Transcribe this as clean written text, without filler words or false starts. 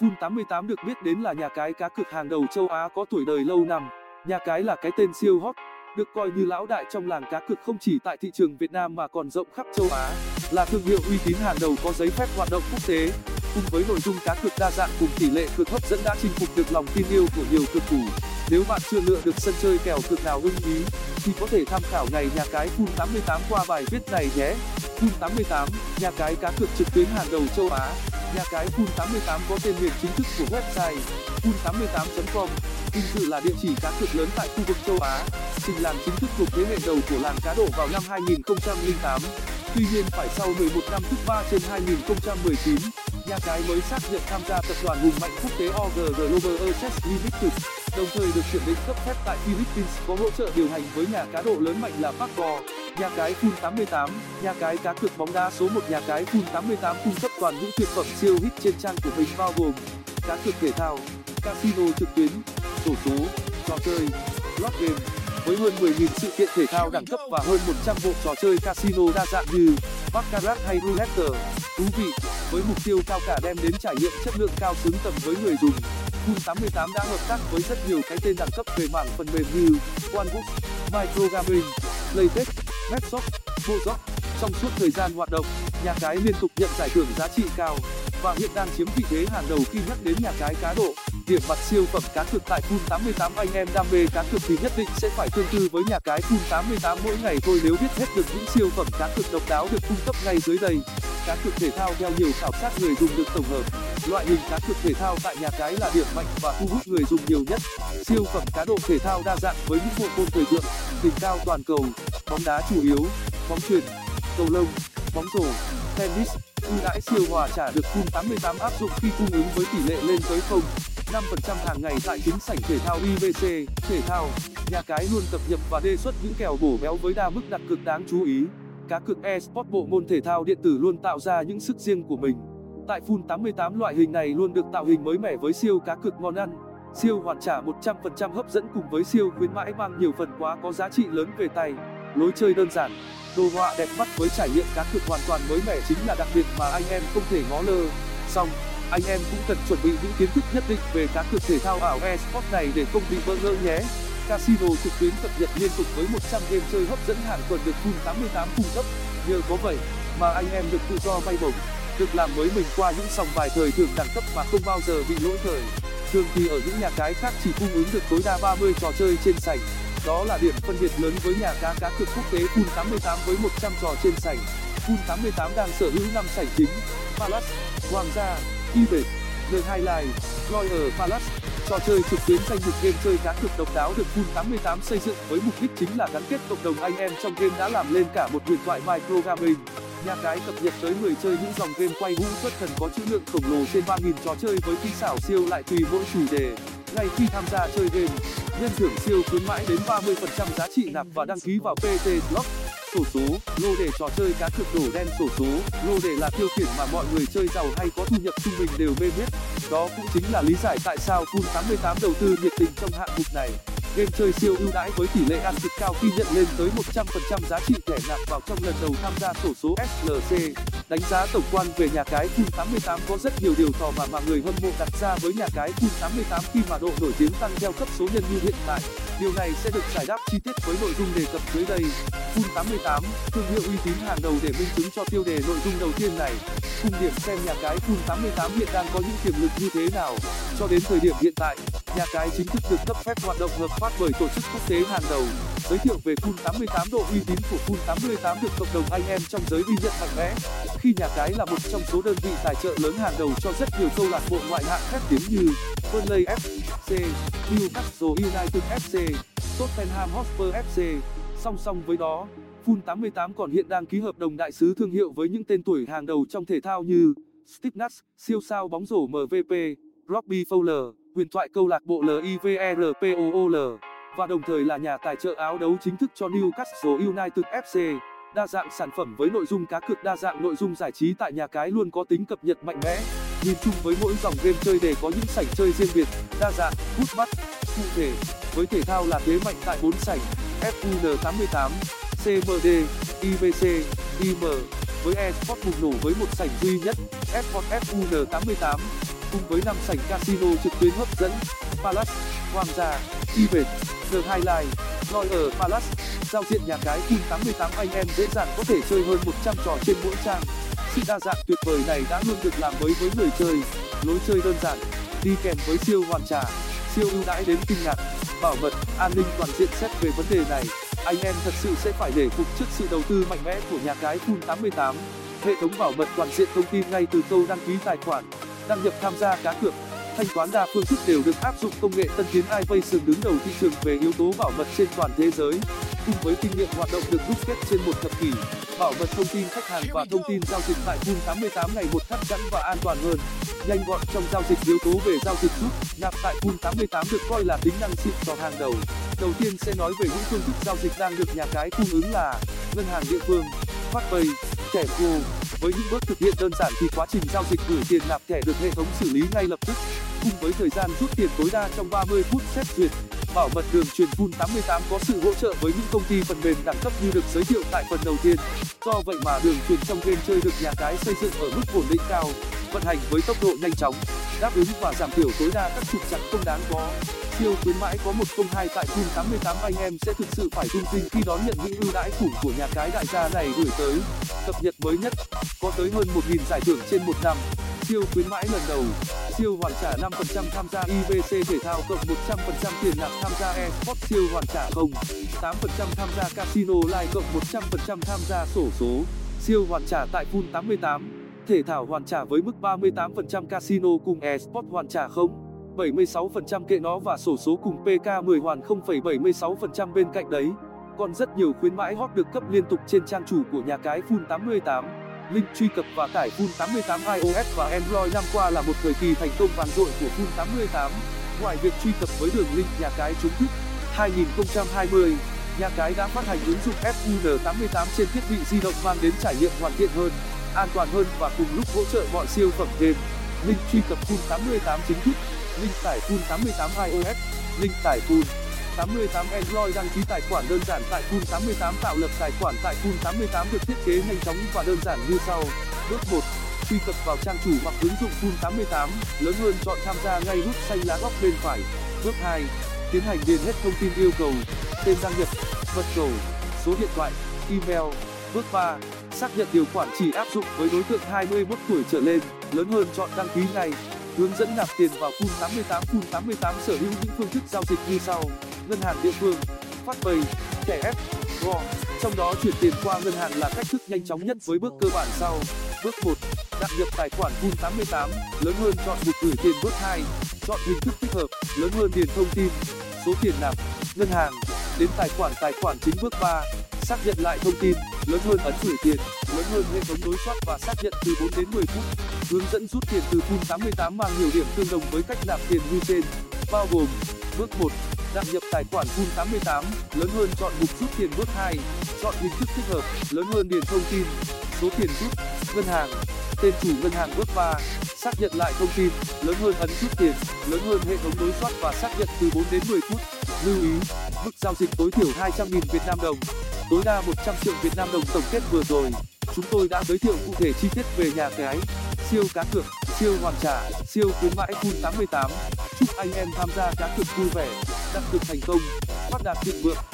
Fun88 được biết đến là nhà cái cá cược hàng đầu châu Á có tuổi đời lâu năm. Nhà cái là cái tên siêu hot, được coi như lão đại trong làng cá cược không chỉ tại thị trường Việt Nam mà còn rộng khắp châu Á, là thương hiệu uy tín hàng đầu có giấy phép hoạt động quốc tế. Cùng với nội dung cá cược đa dạng cùng tỷ lệ cược hấp dẫn đã chinh phục được lòng tin yêu của nhiều cược thủ. Nếu bạn chưa lựa được sân chơi kèo cược nào ưng ý, thì có thể tham khảo ngày nhà cái Fun88 qua bài viết này nhé. Fun88, nhà cái cá cược trực tuyến hàng đầu châu Á. Nhà cái Fun88 có tên miền chính thức của website fun88.com, tương tự là địa chỉ cá cược lớn tại khu vực châu Á, trình làng chính thức thuộc thế hệ đầu của làng cá độ vào năm 2008. Tuy nhiên phải sau 11 năm thứ 3 trên 2019, nhà cái mới xác nhận tham gia tập đoàn hùng mạnh quốc tế OGG Global E-sports Limited, đồng thời được kiểm định cấp phép tại Philippines có hỗ trợ điều hành với nhà cá độ lớn mạnh là Paco. Nhà cái Fun88, nhà cái cá cược bóng đá số 1. Nhà cái Fun88 cung cấp toàn những tuyệt phẩm siêu hit trên trang của mình bao gồm cá cược thể thao, casino trực tuyến, sổ số, trò chơi, slot game, với hơn 10.000 sự kiện thể thao đẳng cấp và hơn 100 bộ trò chơi casino đa dạng như baccarat hay roulette. Thú vị, với mục tiêu cao cả đem đến trải nghiệm chất lượng cao xứng tầm với người dùng. Fun88 đã hợp tác với rất nhiều cái tên đẳng cấp về mảng phần mềm như Onebook, Microgaming, Playtech, Netshop, Prozok. Trong suốt thời gian hoạt động, nhà cái liên tục nhận giải thưởng giá trị cao và hiện đang chiếm vị thế hàng đầu khi nhắc đến nhà cái cá độ. Điểm mặt siêu phẩm cá cược tại Fun88, anh em đam mê cá cược thì nhất định sẽ phải tương tư với nhà cái Fun88 mỗi ngày thôi nếu biết hết được những siêu phẩm cá cược độc đáo được cung cấp ngay dưới đây. Cá cược thể thao theo nhiều khảo sát người dùng được tổng hợp. Loại hình cá cược thể thao tại nhà cái là điểm mạnh và thu hút người dùng nhiều nhất. Siêu phẩm cá độ thể thao đa dạng với những bộ môn thời thượng, đỉnh cao toàn cầu, bóng đá chủ yếu, bóng chuyền, cầu lông, bóng rổ, tennis. Ưu đãi siêu hòa trả được Fun88 áp dụng khi cung ứng với tỷ lệ lên tới 0,5% hàng ngày tại chính sảnh thể thao IVC thể thao. Nhà cái luôn cập nhật và đề xuất những kèo bổ béo với đa mức đặt cược đáng chú ý. Cá cược eSports, bộ môn thể thao điện tử, luôn tạo ra những sức riêng của mình. Tại Fun88, loại hình này luôn được tạo hình mới mẻ với siêu cá cược ngon ăn, siêu hoàn trả 100% hấp dẫn cùng với siêu khuyến mãi mang nhiều phần quà có giá trị lớn về tay. Lối chơi đơn giản, đồ họa đẹp mắt với trải nghiệm cá cược hoàn toàn mới mẻ chính là đặc biệt mà anh em không thể ngó lơ. Xong, anh em cũng cần chuẩn bị những kiến thức nhất định về cá cược thể thao ảo eSports này để không bị bỡ ngỡ nhé. Casino trực tuyến cập nhật liên tục với 100 game chơi hấp dẫn hàng tuần được Fun88 cung cấp. Nhờ có vậy mà anh em được tự do bay bổng, được làm mới mình qua những sòng bài thời thượng đẳng cấp mà không bao giờ bị lỗi thời. Thường thì ở những nhà cái khác chỉ cung ứng được tối đa 30 trò chơi trên sảnh. Đó là điểm phân biệt lớn với nhà cái cá cược quốc tế Fun88 với 100 trò trên sảnh. Fun88 đang sở hữu 5 sảnh chính: Palace, Hoàng gia, Ebet, Newcastle, Royal Palace. Trò chơi trực tuyến danh mục game chơi cá cược độc đáo được Fun88 xây dựng với mục đích chính là gắn kết cộng đồng anh em trong game đã làm lên cả một huyền thoại Microgaming. Nhà cái cập nhật tới 10 chơi những dòng game quay hũ xuất thần có trữ lượng khổng lồ trên 3.000 trò chơi với kỹ xảo siêu lại tùy mỗi chủ đề. Ngay khi tham gia chơi game, nhân thưởng siêu khuyến mãi đến 30% giá trị nạp và đăng ký vào PT Slot. Sổ số, lô đề, trò chơi cá cược đổ đen. Sổ số, lô đề là tiêu khiển mà mọi người chơi giàu hay có thu nhập trung bình đều mê miết. Đó cũng chính là lý giải tại sao Fun88 đầu tư nhiệt tình trong hạng mục này. Game chơi siêu ưu đãi với tỷ lệ ăn cực cao khi nhận lên tới 100% giá trị thẻ nạp vào trong lần đầu tham gia sổ số SLC. Đánh giá tổng quan về nhà cái Fun88, có rất nhiều điều tò mò mà người hâm mộ đặt ra với nhà cái Fun88 khi mà độ nổi tiếng tăng theo cấp số nhân như hiện tại. Điều này sẽ được giải đáp chi tiết với nội dung đề cập dưới đây. Fun88, thương hiệu uy tín hàng đầu, để minh chứng cho tiêu đề nội dung đầu tiên này. Cùng điểm xem nhà cái Fun88 hiện đang có những tiềm lực như thế nào. Cho đến thời điểm hiện tại, nhà cái chính thức được cấp phép hoạt động hợp pháp bởi tổ chức quốc tế hàng đầu. Giới thiệu về Fun88, độ uy tín của Fun88 được cộng đồng anh em trong giới ghi nhận mạnh mẽ, khi nhà cái là một trong số đơn vị tài trợ lớn hàng đầu cho rất nhiều câu lạc bộ ngoại hạng khét tiếng như Burnley FC, Newcastle United FC, Tottenham Hotspur FC. Song song với đó, Fun88 còn hiện đang ký hợp đồng đại sứ thương hiệu với những tên tuổi hàng đầu trong thể thao như Steve Nash, siêu sao bóng rổ MVP, Robbie Fowler, huyền thoại câu lạc bộ Liverpool, và đồng thời là nhà tài trợ áo đấu chính thức cho Newcastle United FC. Đa dạng sản phẩm với nội dung cá cược, đa dạng nội dung giải trí tại nhà cái luôn có tính cập nhật mạnh mẽ. Nhìn chung với mỗi dòng game chơi đều có những sảnh chơi riêng biệt, đa dạng, hút mắt. Cụ thể, với thể thao là thế mạnh tại 4 sảnh: Fun88, CMD, IVC, IM, với eSports bùng nổ với một sảnh duy nhất, Fun88. cùng với 5 sảnh casino trực tuyến hấp dẫn: Palace, Hoàng gia, Ebet, The Highline, Loi ở Palace. Giao diện nhà cái King88 IM dễ dàng có thể chơi hơn 100 trò trên mỗi trang. Sự đa dạng tuyệt vời này đã luôn được làm mới với người chơi. Lối chơi đơn giản, đi kèm với siêu hoàn trả, siêu ưu đãi đến kinh ngạc. Bảo mật, an ninh toàn diện xét về vấn đề này, anh em thật sự sẽ phải để phục trước sự đầu tư mạnh mẽ của nhà cái Fun88. Hệ thống bảo mật toàn diện thông tin ngay từ câu đăng ký tài khoản, đăng nhập tham gia cá cược, thanh toán đa phương thức đều được áp dụng công nghệ tân tiến iVace, đứng đầu thị trường về yếu tố bảo mật trên toàn thế giới. Cùng với kinh nghiệm hoạt động được đúc kết trên một thập kỷ, bảo mật thông tin khách hàng và thông tin giao dịch tại Fun88 ngày một chắc chắn và an toàn hơn. Nhanh gọn trong giao dịch, yếu tố về giao dịch rút nạp tại Fun88 được coi là tính năng xịn sò hàng đầu. Đầu tiên sẽ nói về những phương thức giao dịch đang được nhà cái cung ứng là ngân hàng địa phương, phát pay, thẻ Pro. Với những bước thực hiện đơn giản thì quá trình giao dịch gửi tiền nạp thẻ được hệ thống xử lý ngay lập tức, cùng với thời gian rút tiền tối đa trong 30 phút xét duyệt. Bảo mật đường truyền Fun88 có sự hỗ trợ với những công ty phần mềm đẳng cấp như được giới thiệu tại phần đầu tiên. Do vậy mà đường truyền trong game chơi được nhà cái xây dựng ở mức ổn định cao, vận hành với tốc độ nhanh chóng, đáp ứng và giảm thiểu tối đa các trục trặc không đáng có. Siêu khuyến mãi có 102 tại Fun88, anh em sẽ thực sự phải rung rinh khi đón nhận những ưu đãi khủng của nhà cái đại gia này gửi tới. Cập nhật mới nhất, có tới hơn 1.000 giải thưởng trên một năm. Siêu khuyến mãi lần đầu, siêu hoàn trả 5% tham gia IVC thể thao cộng 100% tiền nạp tham gia Airsport, siêu hoàn trả 0,8% tham gia casino live cộng 100% tham gia sổ số. Siêu hoàn trả tại Fun88, thể thao hoàn trả với mức 38%, casino cùng Airsport hoàn trả 0,76%, kệ nó và sổ số cùng PK10 hoàn 0,76%. Bên cạnh đấy, còn rất nhiều khuyến mãi hot được cấp liên tục trên trang chủ của nhà cái Fun88. Link truy cập và tải Fun88 iOS và Android. Năm qua là một thời kỳ thành công vang dội của Fun88. Ngoài việc truy cập với đường link nhà cái chính thức, 2020, nhà cái đã phát hành ứng dụng Fun88 trên thiết bị di động, mang đến trải nghiệm hoàn thiện hơn, an toàn hơn và cùng lúc hỗ trợ mọi siêu phẩm game. Link truy cập Fun88 chính thức, link tải Fun88 iOS, link tải Fun88 Android. Đăng ký tài khoản đơn giản tại Fun88. Tạo lập tài khoản tại Fun88 được thiết kế nhanh chóng và đơn giản như sau. Bước 1, truy cập vào trang chủ hoặc ứng dụng Fun88, lớn hơn chọn tham gia ngay nút xanh lá góc bên phải. Bước 2, tiến hành điền hết thông tin yêu cầu: tên đăng nhập, mật khẩu, số điện thoại, email. Bước 3, xác nhận điều khoản, chỉ áp dụng với đối tượng 21 tuổi trở lên, lớn hơn chọn đăng ký ngay. Hướng dẫn nạp tiền vào Fun88. Fun88 sở hữu những phương thức giao dịch như sau: ngân hàng địa phương, phát pay, thẻ F, Pro. Trong đó chuyển tiền qua ngân hàng là cách thức nhanh chóng nhất với bước cơ bản sau. Bước 1, đăng nhập tài khoản Fun88, lớn hơn chọn mục gửi tiền. Bước 2, chọn hình thức tích hợp, lớn hơn điền thông tin, số tiền nạp, ngân hàng, đến tài khoản chính. Bước 3, xác nhận lại thông tin, lớn hơn ấn gửi tiền, lớn hơn hệ thống đối soát và xác nhận từ 4 đến 10 phút. Hướng dẫn rút tiền từ Fun88 mang nhiều điểm tương đồng với cách nạp tiền như trên, bao gồm: bước 1, đăng nhập tài khoản Fun88, lớn hơn chọn mục rút tiền. Bước 2, chọn hình thức tích hợp, lớn hơn điền thông tin, số tiền rút, ngân hàng, tên chủ ngân hàng. Bước 3, xác nhận lại thông tin, lớn hơn ấn rút tiền, lớn hơn hệ thống đối soát và xác nhận từ 4 đến 10 phút. Lưu ý, mức giao dịch tối thiểu 200.000 Việt Nam đồng, tối đa 100 triệu Việt Nam đồng. Tổng kết vừa rồi, chúng tôi đã giới thiệu cụ thể chi tiết về nhà cái, siêu cá cược, siêu hoàn trả, siêu khuyến mãi Fun88. Chúc anh em tham gia cá cược vui vẻ, đặt cược thành công, phát đạt thịnh vượng.